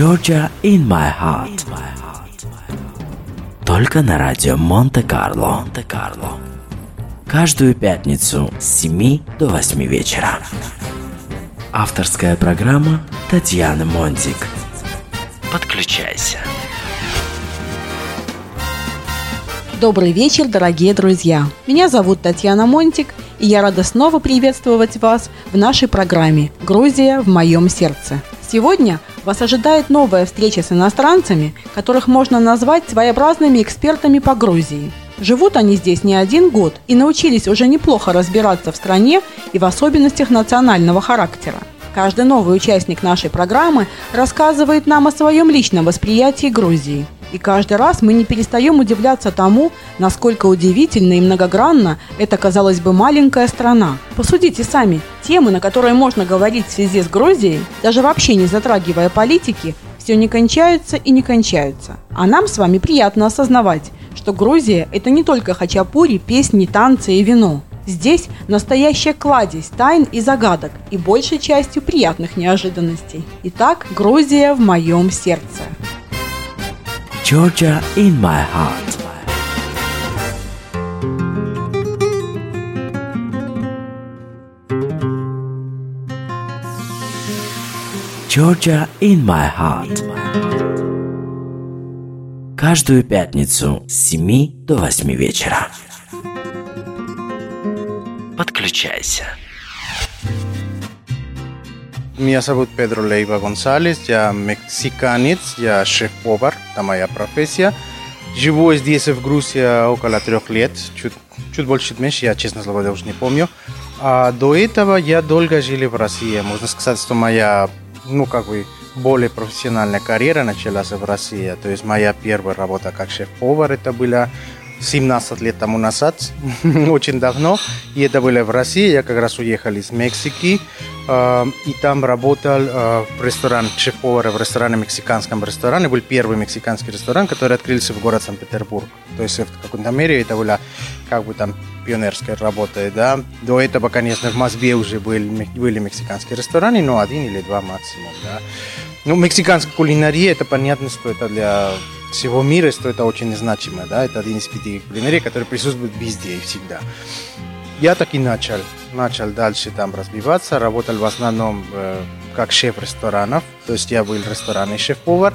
Georgia in my heart. Только на радио Монте-Карло. Каждую пятницу с 7 до 8 вечера. Авторская программа Татьяны Монтик. Подключайся. Добрый вечер, дорогие друзья! Меня зовут Татьяна Монтик, и я рада снова приветствовать вас в нашей программе «Грузия в моем сердце». Сегодня вас ожидает новая встреча с иностранцами, которых можно назвать своеобразными экспертами по Грузии. Живут они здесь не один год и научились уже неплохо разбираться в стране и в особенностях национального характера. Каждый новый участник нашей программы рассказывает нам о своем личном восприятии Грузии. И каждый раз мы не перестаем удивляться тому, насколько удивительно и многогранна эта, казалось бы, маленькая страна. Посудите сами, темы, на которые можно говорить в связи с Грузией, даже вообще не затрагивая политики, все не кончаются и не кончаются. А нам с вами приятно осознавать, что Грузия – это не только хачапури, песни, танцы и вино. Здесь настоящая кладезь тайн и загадок, и большей частью приятных неожиданностей. Итак, Грузия в моем сердце. Georgia in my heart. Georgia in my heart. Каждую пятницу с 7 до 8 вечера. Подключайся. Меня зовут Педро Лейва Гонсалес, я мексиканец, я шеф-повар, это моя профессия. Живу здесь, в Грузии, около 3 лет, чуть больше, меньше, я, честно говоря, уже не помню. А до этого я долго жил в России, можно сказать, что моя, более профессиональная карьера началась в России. То есть моя первая работа как шеф-повар, это было 17 лет тому назад, очень давно, и это было в России, я как раз уехал из Мексики, и там работал в ресторане, шеф-повар в ресторане, мексиканском ресторане, был первый мексиканский ресторан, который открылся в городе Санкт-Петербург, то есть в Кантамере, это была пионерская работа, да, до этого, конечно, в Москве уже были мексиканские рестораны, но 1 или 2 максимум, да. Мексиканская кулинария, это понятно, что это для всего мира, что это очень значимо, да, это один из 5 кулинарий, который присутствует везде и всегда. Я так и начал дальше там развиваться, работал в основном как шеф ресторанов, то есть я был ресторанный шеф-повар,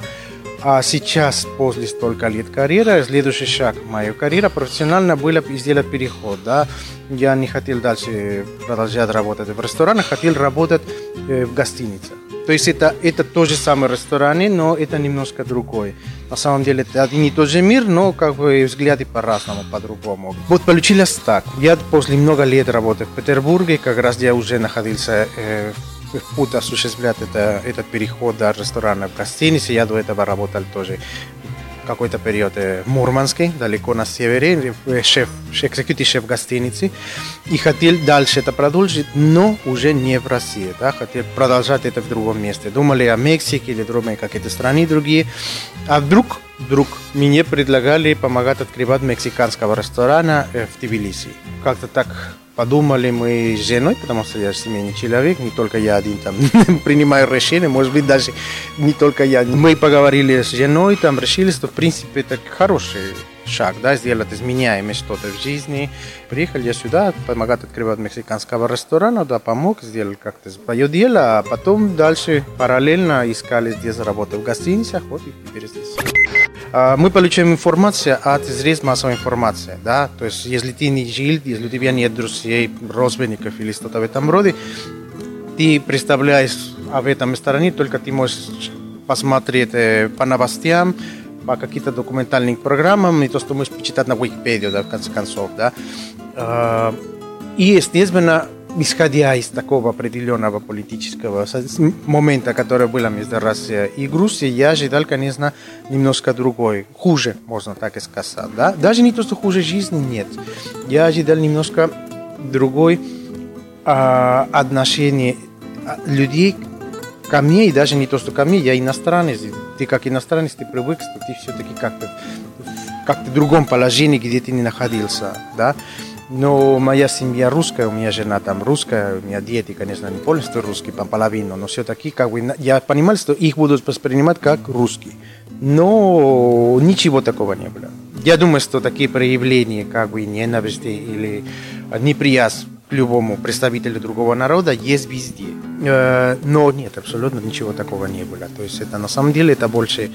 а сейчас, после столько лет карьеры, следующий шаг в мою карьеру профессионально было сделать переход, да. Я не хотел дальше продолжать работать в ресторанах, хотел работать в гостиницах. То есть это тот же самый ресторан, но это немножко другой. На самом деле это один и тот же мир, но взгляды по-разному, по-другому. Вот получилось так. Я после много лет работы в Петербурге, как раз я уже находился в пути осуществлять этот переход от ресторана в гостинице. Я до этого работал тоже какой-то период в Мурманске, далеко на севере, экзекутив шеф гостиницы, и хотел дальше это продолжить, но уже не в России, да, хотел продолжать это в другом месте. Думали о Мексике или другой какие-то страны другие, а вдруг мне предлагали помогать открывать мексиканского ресторана в Тбилиси. Как-то так подумали мы с женой, потому что я семейный человек, не только я один там принимаю решения, может быть, даже не только я. Мы поговорили с женой, там решили, что в принципе это хороший шаг, да, сделать изменяемое что-то в жизни. Приехал я сюда, помогать открывать мексиканского ресторана, да, помог, сделал как-то свое дело, а потом дальше параллельно искали здесь работу в гостиницах, вот и теперь здесь. Мы получаем информацию от средств массовой информации, да, то есть если ты не жил, если у тебя нет друзей, родственников или что-то в этом роде, ты представляешь об этом стороне, только ты можешь посмотреть по новостям, по каким-то документальным программам, и то, что можешь почитать на Википедию, да, в конце концов, да. И, естественно, исходя из такого определенного политического момента, который был между Россией и Грузией, я ожидал, конечно, немножко другой, хуже, можно так и сказать, да? Даже не то, что хуже жизни, нет. Я ожидал немножко другой отношение людей ко мне, и даже не то, что ко мне, я иностранец. Ты как иностранец, ты привык, что ты все-таки как-то в другом положении, где ты не находился, да? Но моя семья русская, у меня жена там русская, у меня дети, конечно, не полностью русские, половину, но все-таки как бы, я понимал, что их будут воспринимать как русские. Но ничего такого не было. Я думаю, что такие проявления как бы ненависти или неприязнь к любому представителю другого народа есть везде. Но нет, абсолютно ничего такого не было. То есть это на самом деле это больше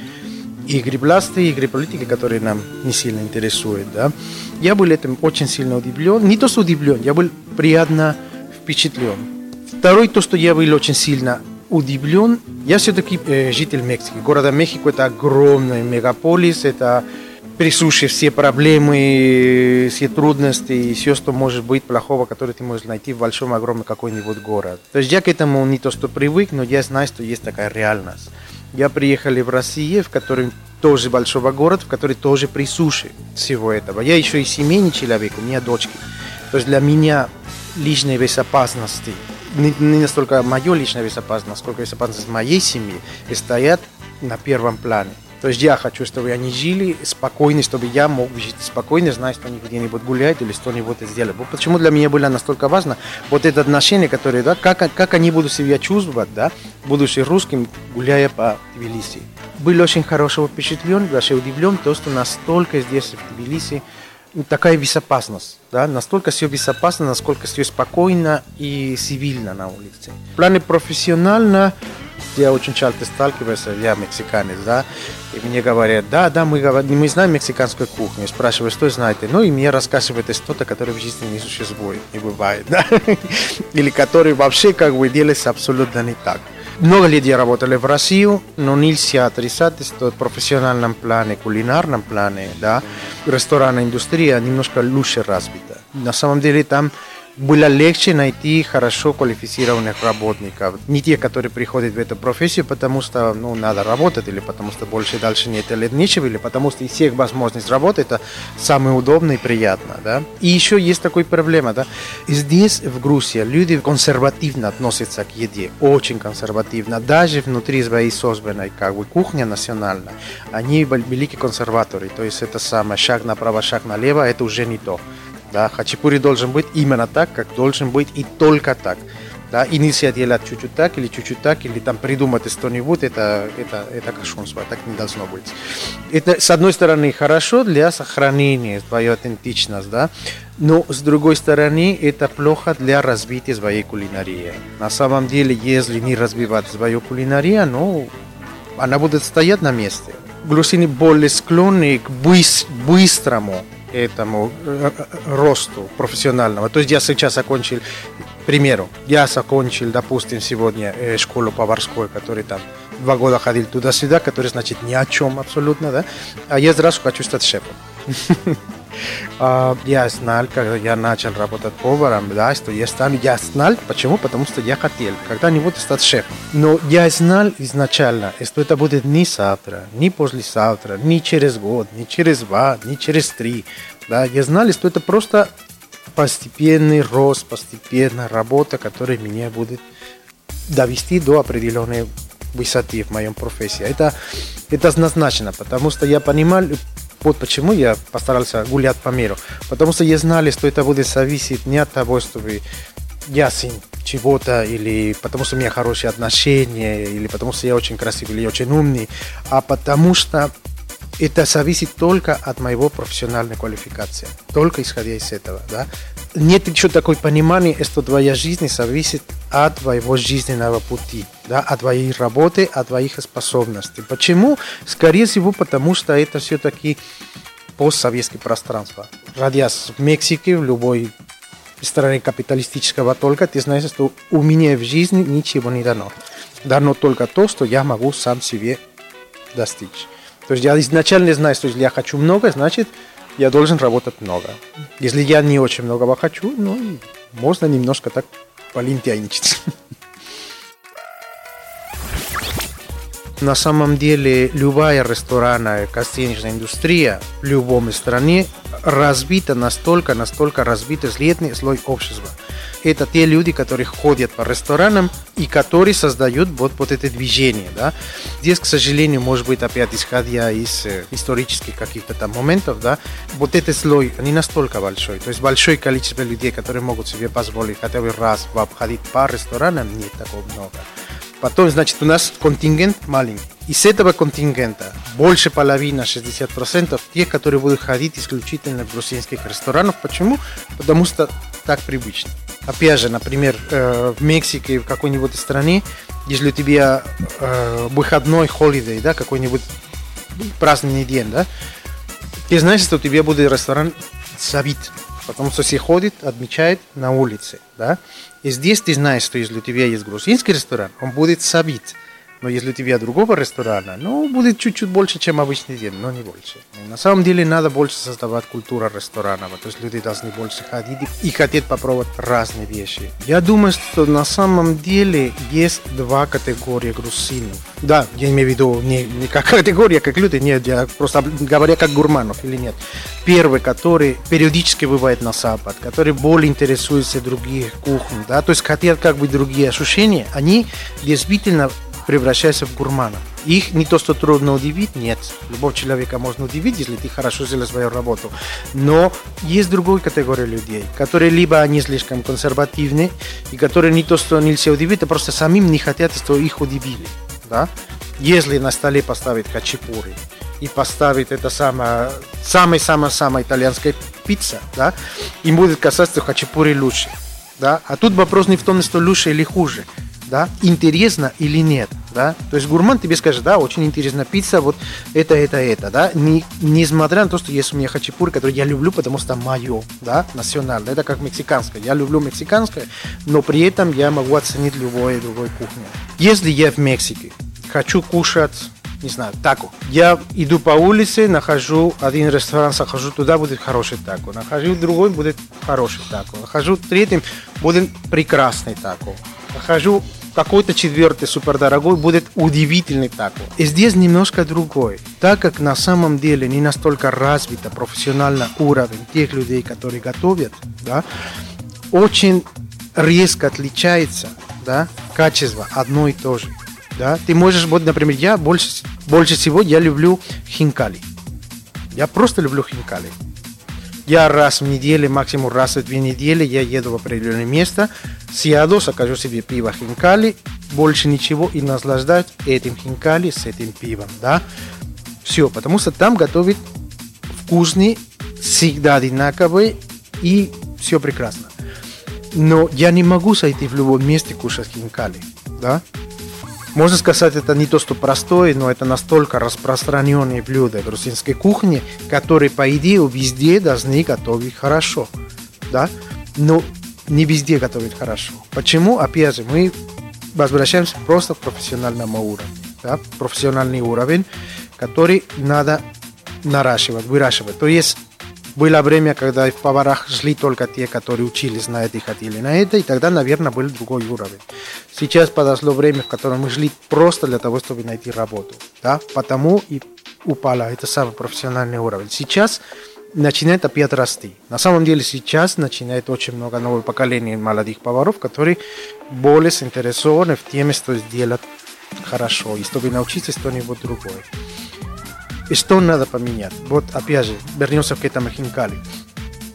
игры власти, игры политики, которые нам не сильно интересуют. Да? Я был этим очень сильно удивлен. Не то, что удивлен, я был приятно впечатлен. Второе, то, что я был очень сильно удивлен, я все-таки житель Мексики. Города Мехико – это огромный мегаполис, это присущи все проблемы, все трудности и все, что может быть плохого, которое ты можешь найти в большом, огромном какой-нибудь город. То есть я к этому не то что привык, но я знаю, что есть такая реальность. Я приехал в Россию, в котором тоже большой город, в который тоже присущи всего этого. Я еще и семейный человек, у меня дочки. То есть для меня личная безопасность, не настолько моя личная безопасность, сколько безопасность моей семьи, стоят на первом плане. То есть я хочу, чтобы они жили спокойно, чтобы я мог жить спокойно, зная, что они где-нибудь гуляют или что-нибудь сделают. Вот почему для меня было настолько важно вот это отношение, которое, да, как они будут себя чувствовать, да, будучи русским, гуляя по Тбилиси. Был очень хорошо впечатлен, даже удивлен, то, что настолько здесь, в Тбилиси, такая безопасность, да, настолько все безопасно, насколько все спокойно и цивильно на улице. В плане профессионально я очень часто сталкиваюсь, я мексиканец, да, и мне говорят, да, мы знаем мексиканскую кухню, я спрашиваю, что знаете, ну и мне рассказывают что-то, которое в жизни не существует, не бывает, да, или которое вообще как бы делается абсолютно не так. Много лет я работал в России, но нельзя отрицать, что в профессиональном плане, кулинарном плане, да, ресторанная индустрия немножко лучше развита. На самом деле там было легче найти хорошо квалифицированных работников. Не те, которые приходят в эту профессию, потому что надо работать, или потому что больше дальше нет лет нечего, или потому что из всех возможностей работы это самое удобное и приятно. Да? И еще есть такая проблема. Да? Здесь, в Грузии, люди консервативно относятся к еде, очень консервативно. Даже внутри своей собственной как бы, кухни национальной, они великие консерваторы. То есть это самое, шаг направо, шаг налево, это уже не то. Да, хачапури должен быть именно так, как должен быть, и только так. Да, и нельзя делать чуть-чуть так, или там придумать что-нибудь, это кощунство, так не должно быть. Это, с одной стороны, хорошо для сохранения своей аутентичности, да, но, с другой стороны, это плохо для развития своей кулинарии. На самом деле, если не развивать свою кулинарию, она будет стоять на месте. Грузины более склонны к быстрому этому росту профессионального. То есть я сейчас окончил, к примеру, допустим, сегодня школу поварскую, который там 2 года ходил туда-сюда, который значит ни о чем абсолютно, да? А я сразу хочу стать шефом. Я знал, когда я начал работать поваром, да, что я стану. Я знал, почему? Потому что я хотел когда-нибудь стать шефом. Но я знал изначально, что это будет не завтра, не послезавтра, не через год, не через 2, не через 3. Да. Я знал, что это просто постепенный рост, постепенная работа, которая меня будет довести до определенной высоты в моем профессии. Это однозначно, потому что я понимал. Вот почему я постарался гулять по миру. Потому что я знал, что это будет зависеть не от того, чтобы я сын чего-то, или потому что у меня хорошие отношения, или потому что я очень красивый, или очень умный, а потому что это зависит только от моего профессиональной квалификации. Только исходя из этого. Да? Нет еще такой понимания, что твоя жизнь зависит от твоего жизненного пути, да, от твоей работы, от твоих способностей. Почему? Скорее всего, потому что это все-таки постсоветское пространство. Родясь в Мексике, в любой стране капиталистического только, ты знаешь, что у меня в жизни ничего не дано. Дано только то, что я могу сам себе достичь. То есть я изначально знаю, что если я хочу много, значит, я должен работать много. Если я не очень многого хочу, можно немножко так полентяйничать. На самом деле, любая ресторанная, гостиничная индустрия в любой стране развита настолько, настолько развита средний слой общества. это те люди, которые ходят по ресторанам и которые создают вот это движение, да. Здесь, к сожалению, может быть, опять исходя из исторических каких-то там моментов, да, вот этот слой не настолько большой. То есть большое количество людей, которые могут себе позволить хотя бы раз обходить по ресторанам, нет такого много. Потом, значит, у нас контингент маленький. Из этого контингента больше половины, 60%, тех, которые будут ходить исключительно в грузинских ресторанах. Почему? Потому что так привычно. Опять же, например, в Мексике, в какой-нибудь стране, если у тебя выходной, холидей, да, какой-нибудь праздничный день, да, ты знаешь, что у тебя будет ресторан забит, потому что все ходят, отмечают на улице, да. И здесь ты знаешь, что если у тебя есть грузинский ресторан, он будет забит. Но если у тебя другого ресторана, ну, будет чуть-чуть больше, чем обычный день, но не больше. И на самом деле надо больше создавать культуру ресторанов, то есть люди должны больше ходить и хотеть попробовать разные вещи. Я думаю, что на самом деле есть два категории грузинов. Да, я имею в виду не как категория, как люди, нет, я просто говорю как гурманов или нет. Первый, который периодически бывает на Запад, который более интересуется других кухнь, да, то есть хотят как бы другие ощущения, они действительно превращаются в гурманов. Их не то, что трудно удивить, нет. Любого человека можно удивить, если ты хорошо сделал свою работу. Но есть другая категория людей, которые либо они слишком консервативны, и которые не то, что нельзя удивить, а просто самим не хотят, что их удивили. Да? Если на столе поставить хачапури и поставить это самая итальянская пицца, да, им будет казаться, что хачапури лучше. Да? А тут вопрос не в том, что лучше или хуже. Да, интересно или нет, да, то есть гурман тебе скажет, да, очень интересна пицца, вот это, да, несмотря на то, что есть у меня хачапури, который я люблю, потому что мое, да, национальное, это как мексиканское, я люблю мексиканское, но при этом я могу оценить любую другую кухню. Если я в Мексике, хочу кушать, не знаю, тако, я иду по улице, нахожу один ресторан, захожу туда, будет хороший тако, нахожу другой, будет хороший тако, нахожу третий, будет прекрасный тако, нахожу какой-то четвертый супердорогой, будет удивительный тако. И здесь немножко другой, так как на самом деле не настолько развита профессиональный уровень тех людей, которые готовят, да, очень резко отличается, да, качество одно и то же. Да. Ты можешь, вот, например, я больше всего я люблю хинкали. Я просто люблю хинкали. Я раз в неделю, максимум раз в 2 недели, я еду в определенное место, сяду, закажу себе пиво хинкали, больше ничего, и наслаждаюсь этим хинкали с этим пивом, да. Все, потому что там готовят вкусные, всегда одинаковые, и все прекрасно. Но я не могу сойти в любом месте кушать хинкали, да. Можно сказать, это не то, что простое, но это настолько распространенные блюда грузинской кухни, которые, по идее, везде должны готовить хорошо, да? Но не везде готовят хорошо. Почему? Опять же, мы возвращаемся просто к профессиональному уровню, да? Профессиональный уровень, который надо наращивать, выращивать. То есть было время, когда в поварах шли только те, которые учились на это и хотели на это, и тогда, наверное, был другой уровень. Сейчас подошло время, в котором мы шли просто для того, чтобы найти работу, да, потому и упало, это самый профессиональный уровень. Сейчас начинает опять расти. На самом деле сейчас начинает очень много нового поколения молодых поваров, которые более заинтересованы в теме, что сделать хорошо, и чтобы научиться что-нибудь другое. И что надо поменять? Вот опять же, вернемся к этому хинкали.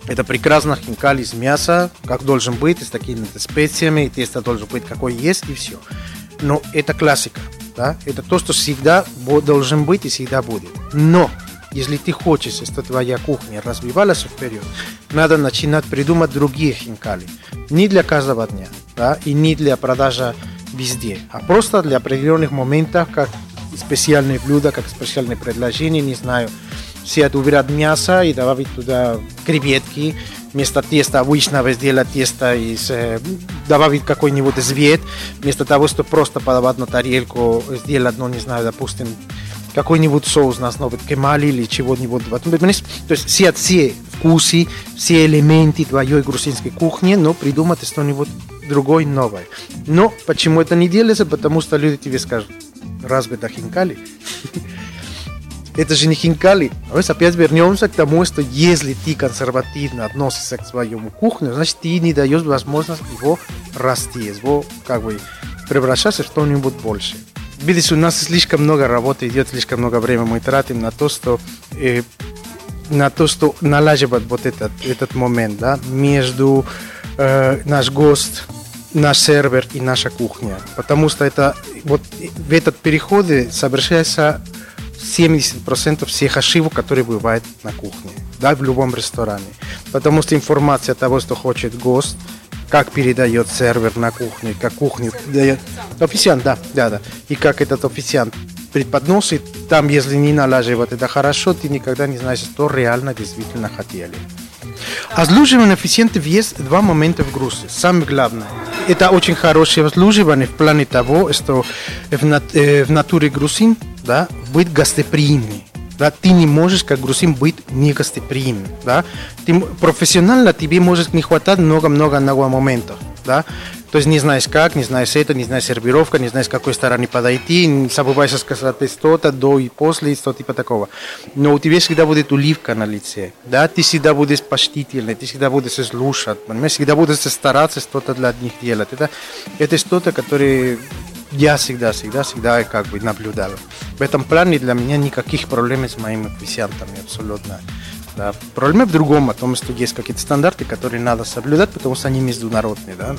Это прекрасно хинкали из мяса, как должен быть, с такими специями, тесто должен быть какой есть, и все. Но это классика, да? Это то, что всегда должен быть и всегда будет. Но если ты хочешь, чтобы твоя кухня развивалась вперед, надо начинать придумать другие хинкали. Не для каждого дня, да? И не для продажи везде, а просто для определенных моментов, как специальные блюда, как специальные предложения, не знаю, все убирают мясо и добавить туда креветки, вместо теста обычного сделать тесто, добавить какой-нибудь цвет, вместо того, что просто подавать на тарелку, сделать, ну, не знаю, допустим, какой-нибудь соус на основе ткемали или чего-нибудь. То есть все вкусы, все элементы твоей грузинской кухни, но придумать что-нибудь другое, новое. Но почему это не делается? Потому что люди тебе скажут: разве это хинкали? это же не хинкали. А мы опять вернемся к тому, что если ты консервативно относишься к своему кухне, значит ты не даешь возможность его расти, его как бы превращаться в что-нибудь большее. Видишь, у нас слишком много работы идет, слишком много времени мы тратим на то, что налаживать вот этот момент, да, между наш гость, наш сервер и наша кухня. Потому что это вот в этот переходе совершается 70% всех ошибок, которые бывают на кухне, да, в любом ресторане. Потому что информация того, что хочет гость, как передает сервер на кухне, как кухня дает... Официант, да. И как этот официант преподносит, там, если не налаживать это хорошо, ты никогда не знаешь, что реально действительно хотели. Обслуживание официантов есть два момента в Грузии. Самое главное. Это очень хорошее обслуживание в плане того, что в натуре грузин, да, быть гостеприимным. Да, ты не можешь, как грузин, быть негостеприимным. Да? Профессионально тебе может не хватать много-много моментов. Да? То есть не знаешь как, не знаешь это, не знаешь сервировка, не знаешь, с какой стороны подойти, забываешь сказать что-то до и после, что-то типа такого. Но у тебя всегда будет улыбка на лице, да? Ты всегда будешь почтительный, ты всегда будешь слушать, понимаешь? Всегда будешь стараться что-то для них делать. Это что-то, которое я всегда как бы наблюдал. В этом плане для меня никаких проблем с моими официантами абсолютно. Да. Проблема в другом, о том, что есть какие-то стандарты, которые надо соблюдать, потому что они международные, да.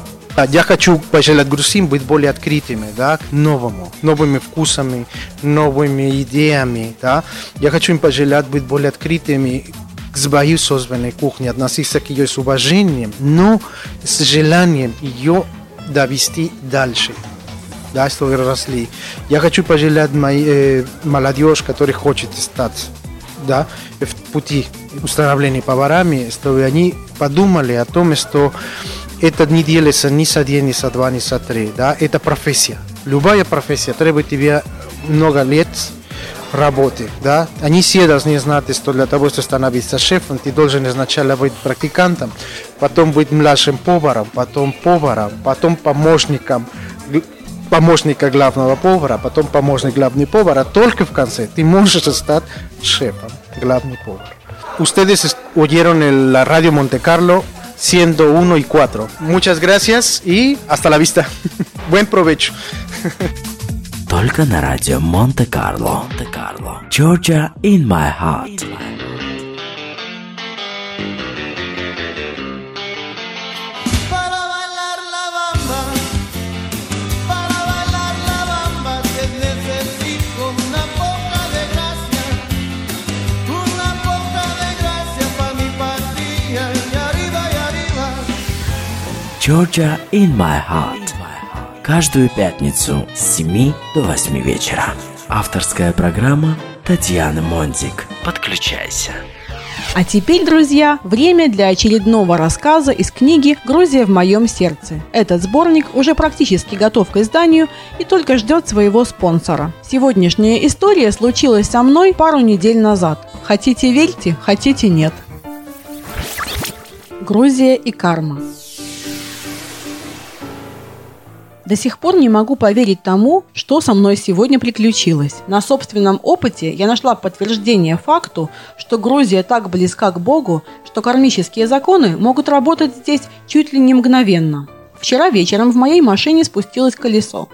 Я хочу пожелать грузинам быть более открытыми, да, к новому, новыми вкусами, новыми идеями, да. Я хочу им пожелать быть более открытыми к своей собственной кухне, относиться к ее с уважением, но с желанием ее довести дальше. Да, чтобы росли. Я хочу пожелать молодежь, которая хочет стать, да, в пути установления поварами, чтобы они подумали о том, что это не делается ни с 1, ни с 2, ни с 3. Да? Это профессия. Любая профессия требует тебе много лет работы. Да? Они все должны знать, что для того, чтобы становиться шефом, ты должен изначально быть практикантом, потом быть младшим поваром, потом помощника главного повара, потом помощник главного повара, только в конце ты можешь стать шефом, главный повар. Ustedes oyeron el Radio Monte-Carlo 101.4. Muchas gracias y hasta la vista. Buen provecho. Только на радио Монте-Карло. Georgia in my heart. Georgia in my heart. Каждую пятницу с 7 до 8 вечера. Авторская программа Татьяны Монтик. Подключайся. А теперь, друзья, время для очередного рассказа из книги «Грузия в моем сердце». Этот сборник уже практически готов к изданию и только ждет своего спонсора. Сегодняшняя история случилась со мной пару недель назад. Хотите – верьте, хотите – нет. Грузия и карма. До сих пор не могу поверить тому, что со мной сегодня приключилось. На собственном опыте я нашла подтверждение факту, что Грузия так близка к Богу, что кармические законы могут работать здесь чуть ли не мгновенно. Вчера вечером в моей машине спустилось колесо.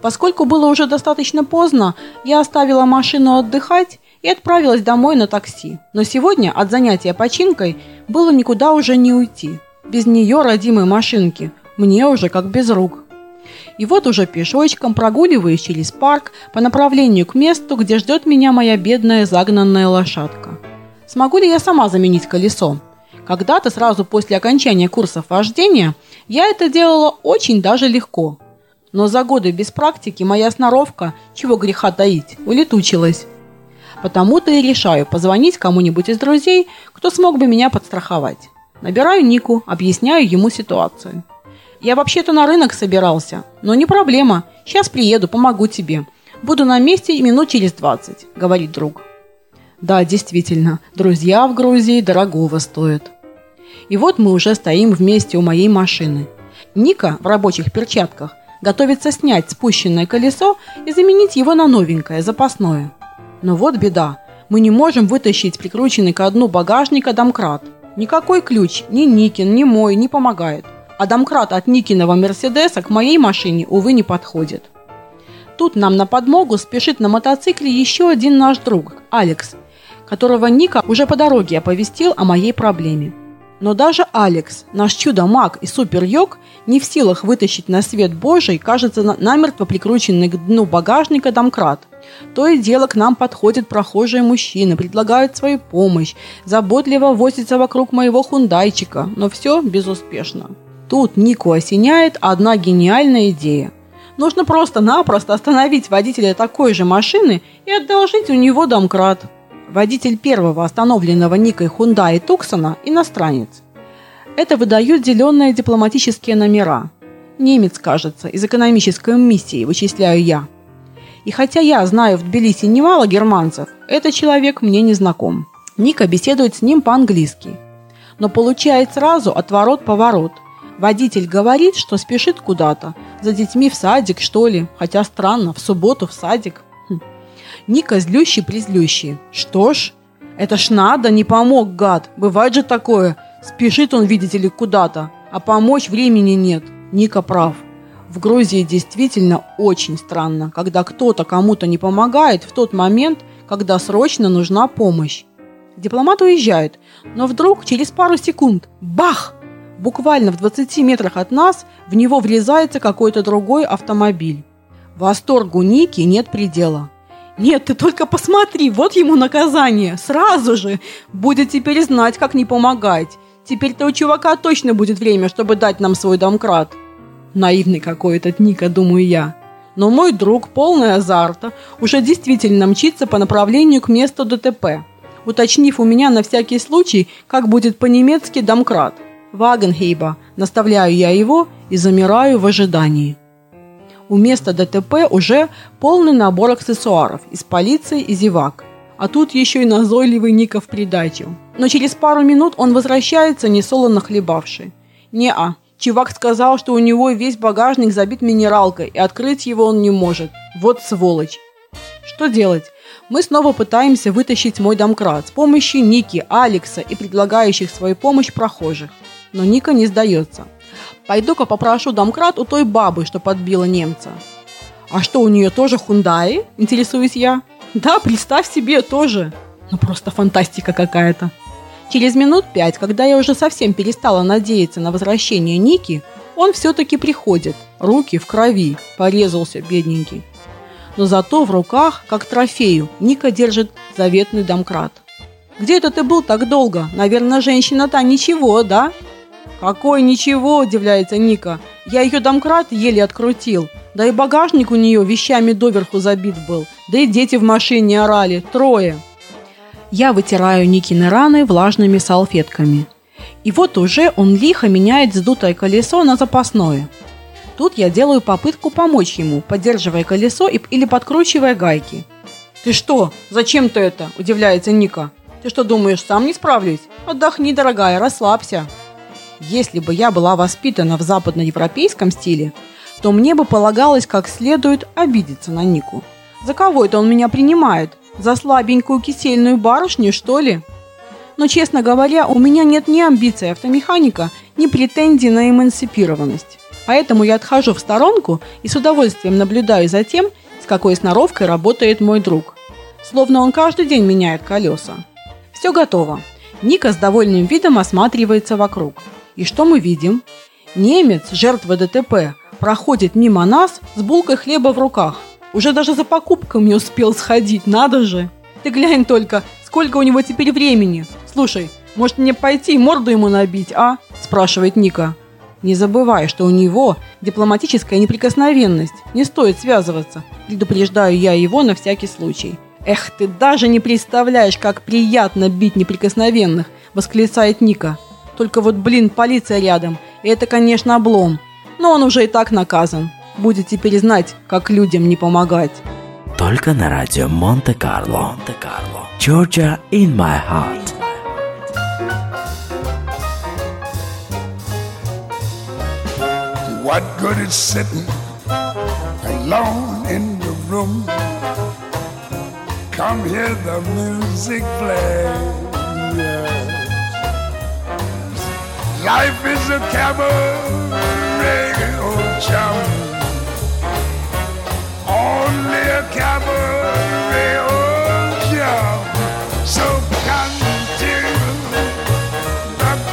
Поскольку было уже достаточно поздно, я оставила машину отдыхать и отправилась домой на такси. Но сегодня от занятия починкой было никуда уже не уйти. Без нее, родимой машинки, мне уже как без рук. И вот уже пешочком прогуливаюсь через парк по направлению к месту, где ждет меня моя бедная загнанная лошадка. Смогу ли я сама заменить колесо? Когда-то, сразу после окончания курсов вождения, я это делала очень даже легко. Но за годы без практики моя сноровка, чего греха таить, улетучилась. Потому-то и решаю позвонить кому-нибудь из друзей, кто смог бы меня подстраховать. Набираю Нику, объясняю ему ситуацию. Я вообще-то на рынок собирался, но не проблема. Сейчас приеду, помогу тебе. Буду на месте минут через 20, говорит друг. Да, действительно, друзья в Грузии дорогого стоят. И вот мы уже стоим вместе у моей машины. Ника в рабочих перчатках готовится снять спущенное колесо и заменить его на новенькое, запасное. Но вот беда. Мы не можем вытащить прикрученный ко дну багажника домкрат. Никакой ключ, ни Никин, ни мой не помогает. А домкрат от Никиного Мерседеса к моей машине, увы, не подходит. Тут нам на подмогу спешит на мотоцикле еще один наш друг, Алекс, которого Ника уже по дороге оповестил о моей проблеме. Но даже Алекс, наш чудо-маг и супер-йог, не в силах вытащить на свет Божий, кажется, намертво прикрученный к дну багажника домкрат. То и дело к нам подходят прохожие мужчины, предлагают свою помощь, заботливо возятся вокруг моего хундайчика, но все безуспешно. Тут Нику осеняет одна гениальная идея. Нужно просто-напросто остановить водителя такой же машины и одолжить у него домкрат. Водитель первого остановленного Никой Hyundai Туксона – иностранец. Это выдают зеленые дипломатические номера. Немец, кажется, из экономической миссии, вычисляю я. И хотя я знаю в Тбилиси немало германцев, этот человек мне не знаком. Ника беседует с ним по-английски, но получает сразу отворот-поворот. Водитель говорит, что спешит куда-то, за детьми в садик, что ли, хотя странно, в субботу в садик. Ника злющий-призлющий. Что ж, это ж надо, не помог, гад. Бывает же такое. Спешит он, видите ли, куда-то, а помочь времени нет. Ника прав. В Грузии действительно очень странно, когда кто-то кому-то не помогает в тот момент, когда срочно нужна помощь. Дипломат уезжает, но вдруг через пару секунд – бах! Буквально в 20 метрах от нас в него врезается какой-то другой автомобиль. Восторгу Ники нет предела. «Нет, ты только посмотри, вот ему наказание! Сразу же! Будет теперь знать, как не помогать! Теперь-то у чувака точно будет время, чтобы дать нам свой домкрат!» Наивный какой этот Ника, думаю я. Но мой друг, полный азарта, уже действительно мчится по направлению к месту ДТП, уточнив у меня на всякий случай, как будет по-немецки домкрат. «Вагенхейба», наставляю я его и замираю в ожидании. У места ДТП уже полный набор аксессуаров из полиции и зевак. А тут еще и назойливый Ника в придачу. Но через пару минут он возвращается, несолоно хлебавший. «Не-а, чувак сказал, что у него весь багажник забит минералкой, и открыть его он не может. Вот сволочь!» Что делать? Мы снова пытаемся вытащить мой домкрат с помощью Ники, Алекса и предлагающих свою помощь прохожих. Но Ника не сдается. «Пойду-ка попрошу домкрат у той бабы, что подбила немца». «А что, у нее тоже Hyundai?» – интересуюсь я. «Да, представь себе, тоже». Ну просто фантастика какая-то. Через минут 5, когда я уже совсем перестала надеяться на возвращение Ники, он все-таки приходит. Руки в крови. Порезался, бедненький. Но зато в руках, как трофею, Ника держит заветный домкрат. «Где это ты был так долго? Наверное, женщина та ничего, да?» «Какой ничего!» – удивляется Ника. «Я ее домкрат еле открутил. Да и багажник у нее вещами доверху забит был. Да и дети в машине орали. Трое!» Я вытираю Никины раны влажными салфетками. И вот уже он лихо меняет сдутое колесо на запасное. Тут я делаю попытку помочь ему, поддерживая колесо или подкручивая гайки. «Ты что? Зачем ты это?» – удивляется Ника. «Ты что, думаешь, сам не справлюсь? Отдохни, дорогая, расслабься». Если бы я была воспитана в западноевропейском стиле, то мне бы полагалось как следует обидеться на Нику. За кого это он меня принимает? За слабенькую кисельную барышню, что ли? Но, честно говоря, у меня нет ни амбиций автомеханика, ни претензий на эмансипированность. Поэтому я отхожу в сторонку и с удовольствием наблюдаю за тем, с какой сноровкой работает мой друг. Словно он каждый день меняет колеса. Все готово. Ника с довольным видом осматривается вокруг. И что мы видим? Немец, жертва ДТП, проходит мимо нас с булкой хлеба в руках. Уже даже за покупками успел сходить, надо же. Ты глянь только, сколько у него теперь времени. Слушай, может мне пойти и морду ему набить, а? Спрашивает Ника. Не забывай, что у него дипломатическая неприкосновенность. Не стоит связываться. Предупреждаю я его на всякий случай. Эх, ты даже не представляешь, как приятно бить неприкосновенных, восклицает Ника. Только вот, блин, полиция рядом, и это, конечно, облом. Но он уже и так наказан. Будет теперь знать, как людям не помогать. Только на радио Монте-Карло. Georgia in my heart. What good is sitting alone in the room? Come hear the music play. Yes. Life is a cabaret, oh chum. Only a cabaret, oh chum. So come to the cabaret.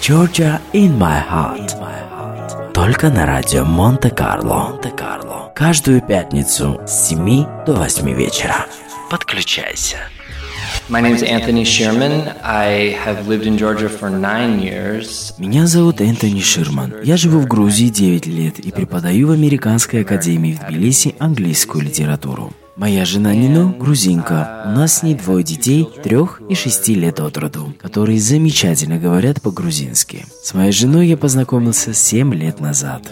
Georgia in my heart. Только на радио Монте-Карло. Каждую пятницу с 7 до 8 вечера. Подключайся. My name is Anthony Sherman. I have lived in Georgia for 9 years. Меня зовут Энтони Ширман. Я живу в Грузии 9 лет и преподаю в Американской Академии в Тбилиси английскую литературу. Моя жена Нино – грузинка. У нас с ней 2 детей, 3 и 6 лет от роду, которые замечательно говорят по-грузински. С моей женой я познакомился 7 лет назад.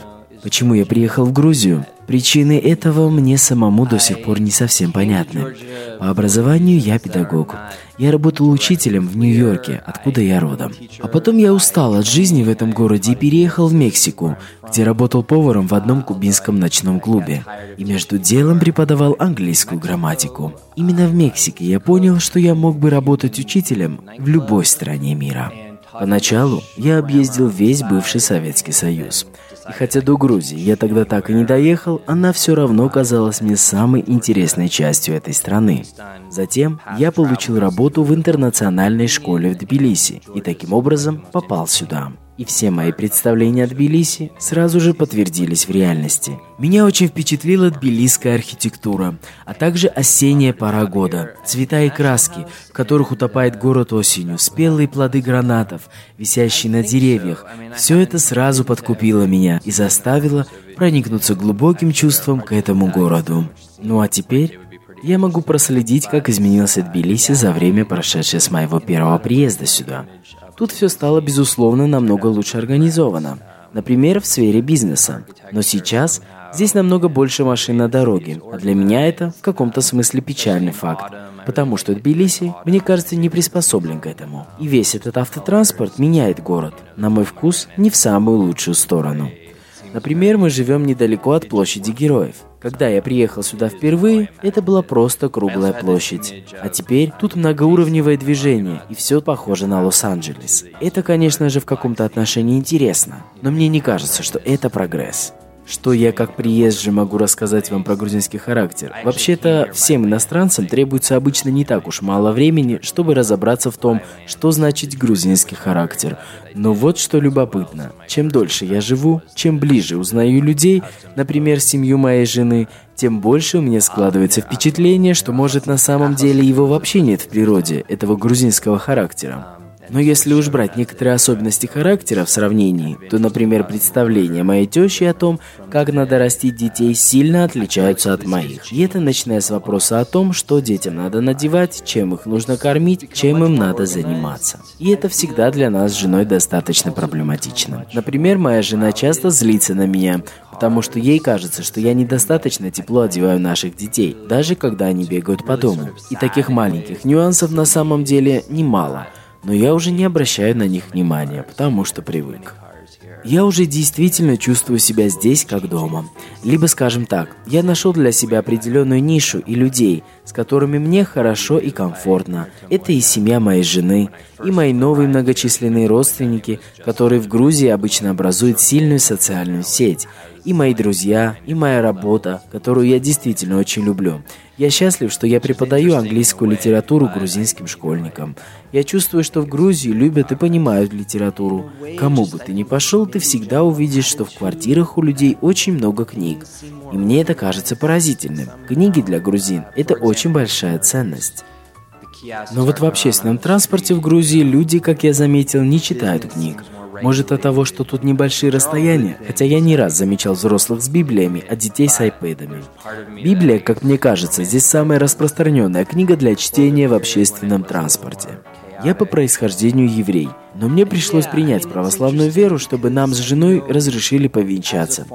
Почему я приехал в Грузию? Причины этого мне самому до сих пор не совсем понятны. По образованию я педагог. Я работал учителем в Нью-Йорке, откуда я родом. А потом я устал от жизни в этом городе и переехал в Мексику, где работал поваром в одном кубинском ночном клубе. И между делом преподавал английскую грамматику. Именно в Мексике я понял, что я мог бы работать учителем в любой стране мира. Поначалу я объездил весь бывший Советский Союз. И хотя до Грузии я тогда так и не доехал, она все равно казалась мне самой интересной частью этой страны. Затем я получил работу в интернациональной школе в Тбилиси и таким образом попал сюда. И все мои представления о Тбилиси сразу же подтвердились в реальности. Меня очень впечатлила тбилисская архитектура, а также осенняя пора года, цвета и краски, в которых утопает город осенью, спелые плоды гранатов, висящие на деревьях. Все это сразу подкупило меня и заставило проникнуться глубоким чувством к этому городу. Ну а теперь я могу проследить, как изменился Тбилиси за время, прошедшее с моего первого приезда сюда. Тут все стало, безусловно, намного лучше организовано. Например, в сфере бизнеса. Но сейчас здесь намного больше машин на дороге. А для меня это в каком-то смысле печальный факт. Потому что Тбилиси, мне кажется, не приспособлен к этому. И весь этот автотранспорт меняет город. На мой вкус, не в самую лучшую сторону. Например, мы живем недалеко от площади Героев. Когда я приехал сюда впервые, это была просто круглая площадь. А теперь тут многоуровневое движение, и все похоже на Лос-Анджелес. Это, конечно же, в каком-то отношении интересно, но мне не кажется, что это прогресс. Что я как приезжий могу рассказать вам про грузинский характер? Вообще-то, всем иностранцам требуется обычно не так уж мало времени, чтобы разобраться в том, что значит грузинский характер. Но вот что любопытно. Чем дольше я живу, чем ближе узнаю людей, например, семью моей жены, тем больше у меня складывается впечатление, что, может, на самом деле его вообще нет в природе, этого грузинского характера. Но если уж брать некоторые особенности характера в сравнении, то, например, представления моей тещи о том, как надо растить детей, сильно отличаются от моих. И это начиная с вопроса о том, что детям надо надевать, чем их нужно кормить, чем им надо заниматься. И это всегда для нас с женой достаточно проблематично. Например, моя жена часто злится на меня, потому что ей кажется, что я недостаточно тепло одеваю наших детей, даже когда они бегают по дому. И таких маленьких нюансов на самом деле немало. Но я уже не обращаю на них внимания, потому что привык. Я уже действительно чувствую себя здесь как дома. Либо, скажем так, я нашел для себя определенную нишу и людей, с которыми мне хорошо и комфортно. Это и семья моей жены, и мои новые многочисленные родственники, которые в Грузии обычно образуют сильную социальную сеть, и мои друзья, и моя работа, которую я действительно очень люблю. Я счастлив, что я преподаю английскую литературу грузинским школьникам. Я чувствую, что в Грузии любят и понимают литературу. Кому бы ты ни пошел, ты всегда увидишь, что в квартирах у людей очень много книг. И мне это кажется поразительным. Книги для грузин – это очень большая ценность. Но вот в общественном транспорте в Грузии люди, как я заметил, не читают книг. Может, от того, что тут небольшие расстояния, хотя я не раз замечал взрослых с библиями, а детей с айпэдами. Библия, как мне кажется, здесь самая распространенная книга для чтения в общественном транспорте. Я по происхождению еврей, но мне пришлось принять православную веру, чтобы нам с женой разрешили повенчаться.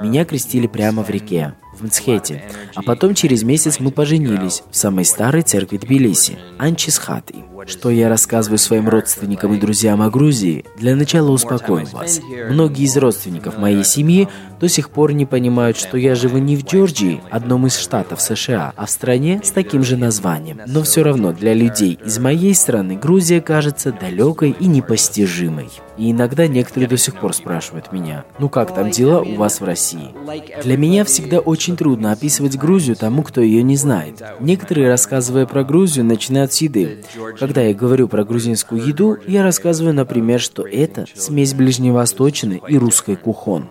Меня крестили прямо в реке. В в Мцхете. А потом через месяц мы поженились в самой старой церкви Тбилиси – Анчисхати. Что я рассказываю своим родственникам и друзьям о Грузии, для начала успокою вас. Многие из родственников моей семьи до сих пор не понимают, что я живу не в Джорджии, одном из штатов США, а в стране с таким же названием. Но все равно для людей из моей страны Грузия кажется далекой и непостижимой. И иногда некоторые до сих пор спрашивают меня, ну как там дела у вас в России? Для меня всегда очень трудно описывать Грузию тому, кто ее не знает. Некоторые, рассказывая про Грузию, начинают с еды. Когда я говорю про грузинскую еду, я рассказываю, например, что это смесь ближневосточной и русской кухон.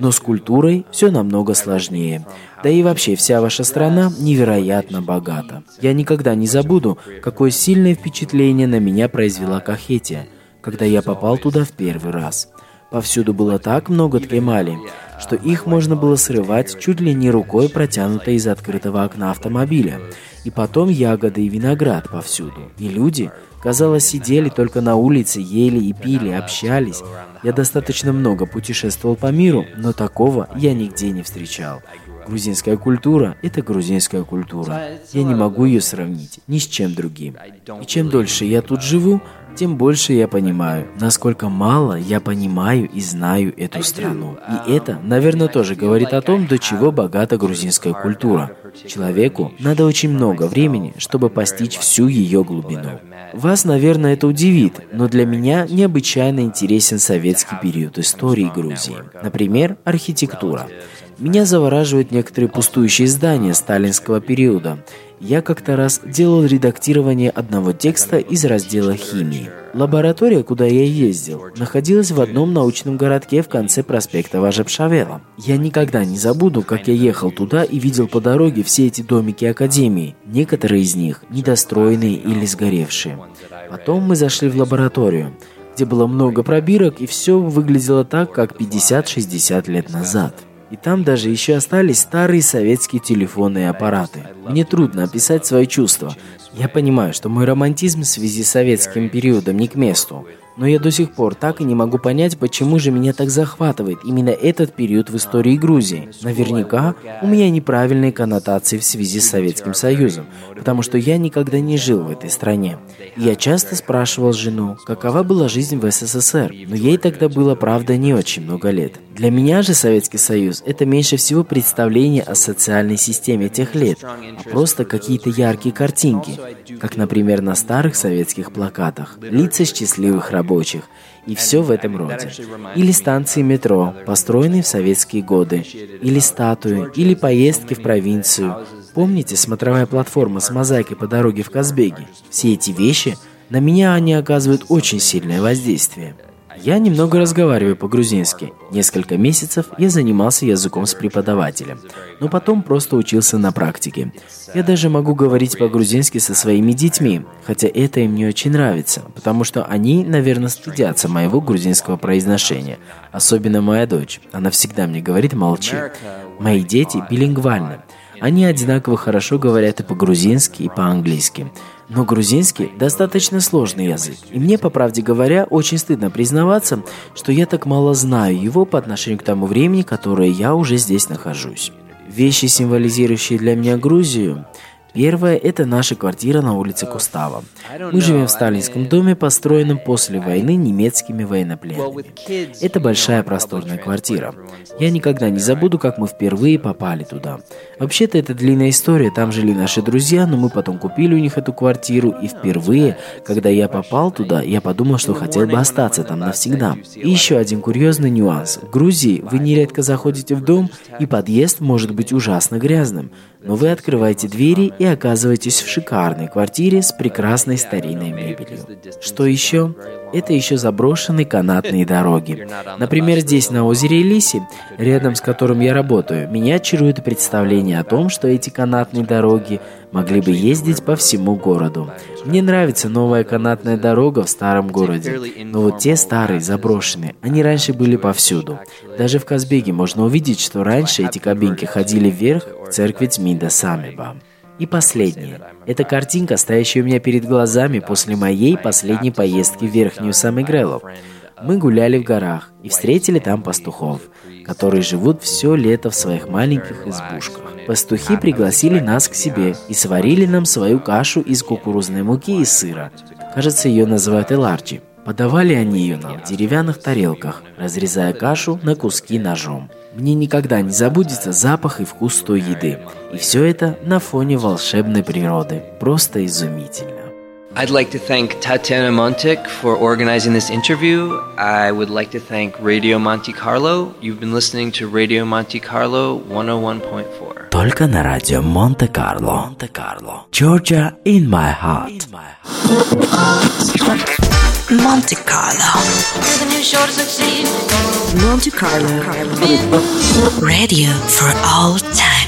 Но с культурой все намного сложнее. Да и вообще, вся ваша страна невероятно богата. Я никогда не забуду, какое сильное впечатление на меня произвела Кахетия, когда я попал туда в первый раз. Повсюду было так много ткемали, что их можно было срывать чуть ли не рукой, протянутой из открытого окна автомобиля. И потом ягоды и виноград повсюду. И люди, казалось, сидели только на улице, ели и пили, общались. Я достаточно много путешествовал по миру, но такого я нигде не встречал. Грузинская культура – это грузинская культура. Я не могу ее сравнить ни с чем другим. И чем дольше я тут живу, тем больше я понимаю, насколько мало я понимаю и знаю эту страну. И это, наверное, тоже говорит о том, до чего богата грузинская культура. Человеку надо очень много времени, чтобы постичь всю ее глубину. Вас, наверное, это удивит, но для меня необычайно интересен советский период истории Грузии. Например, архитектура. Меня завораживают некоторые пустующие здания сталинского периода. Я как-то раз делал редактирование одного текста из раздела «Химии». Лаборатория, куда я ездил, находилась в одном научном городке в конце проспекта Важепшавела. Я никогда не забуду, как я ехал туда и видел по дороге все эти домики академии, некоторые из них недостроенные или сгоревшие. Потом мы зашли в лабораторию, где было много пробирок, и все выглядело так, как 50-60 лет назад. И там даже еще остались старые советские телефонные аппараты. Мне трудно описать свои чувства. Я понимаю, что мой романтизм в связи с советским периодом не к месту. Но я до сих пор так и не могу понять, почему же меня так захватывает именно этот период в истории Грузии. Наверняка у меня неправильные коннотации в связи с Советским Союзом, потому что я никогда не жил в этой стране. И я часто спрашивал жену, какова была жизнь в СССР, но ей тогда было, правда, не очень много лет. Для меня же Советский Союз – это меньше всего представление о социальной системе тех лет, а просто какие-то яркие картинки, как, например, на старых советских плакатах, лица счастливых рабочих и все в этом роде. Или станции метро, построенные в советские годы, или статуи, или поездки в провинцию. Помните, смотровая платформа с мозаикой по дороге в Казбеги? Все эти вещи, на меня они оказывают очень сильное воздействие. Я немного разговариваю по-грузински. Несколько месяцев я занимался языком с преподавателем, но потом просто учился на практике. Я даже могу говорить по-грузински со своими детьми, хотя это им не очень нравится, потому что они, наверное, стыдятся моего грузинского произношения. Особенно моя дочь. Она всегда мне говорит «молчи». Мои дети билингвальны. Они одинаково хорошо говорят и по-грузински, и по-английски. Но грузинский достаточно сложный язык, и мне, по правде говоря, очень стыдно признаваться, что я так мало знаю его по отношению к тому времени, которое я уже здесь нахожусь. Вещи, символизирующие для меня Грузию. Первое – это наша квартира на улице Кустава. Мы живем в сталинском доме, построенном после войны немецкими военнопленными. Это большая просторная квартира. Я никогда не забуду, как мы впервые попали туда. Вообще-то это длинная история, там жили наши друзья, но мы потом купили у них эту квартиру, и впервые, когда я попал туда, я подумал, что хотел бы остаться там навсегда. И еще один курьезный нюанс. В Грузии вы нередко заходите в дом, и подъезд может быть ужасно грязным, но вы открываете двери и оказываетесь в шикарной квартире с прекрасной старинной мебелью. Что еще? Это еще заброшенные канатные дороги. Например, здесь, на озере Лиси, рядом с которым я работаю, меня чарует представление о том, что эти канатные дороги могли бы ездить по всему городу. Мне нравится новая канатная дорога в старом городе, но вот те старые, заброшенные, они раньше были повсюду. Даже в Казбеге можно увидеть, что раньше эти кабинки ходили вверх в церкви Цминда Самеба. И последнее. Это картинка, стоящая у меня перед глазами после моей последней поездки в Верхнюю Самегрелов. Мы гуляли в горах и встретили там пастухов, которые живут все лето в своих маленьких избушках. Пастухи пригласили нас к себе и сварили нам свою кашу из кукурузной муки и сыра. Кажется, ее называют эларчи. Подавали они ее нам в деревянных тарелках, разрезая кашу на куски ножом. Мне никогда не забудется запах и вкус той еды. И все это на фоне волшебной природы. Просто изумительно. I'd like to thank Tatьяна Монтик for organizing this interview. I would like to thank Radio Monte Carlo. You've been listening to Radio Monte Carlo 101.4. Только на радио Монте-Карло. Georgia in my heart. Monte Carlo. Radio for all time.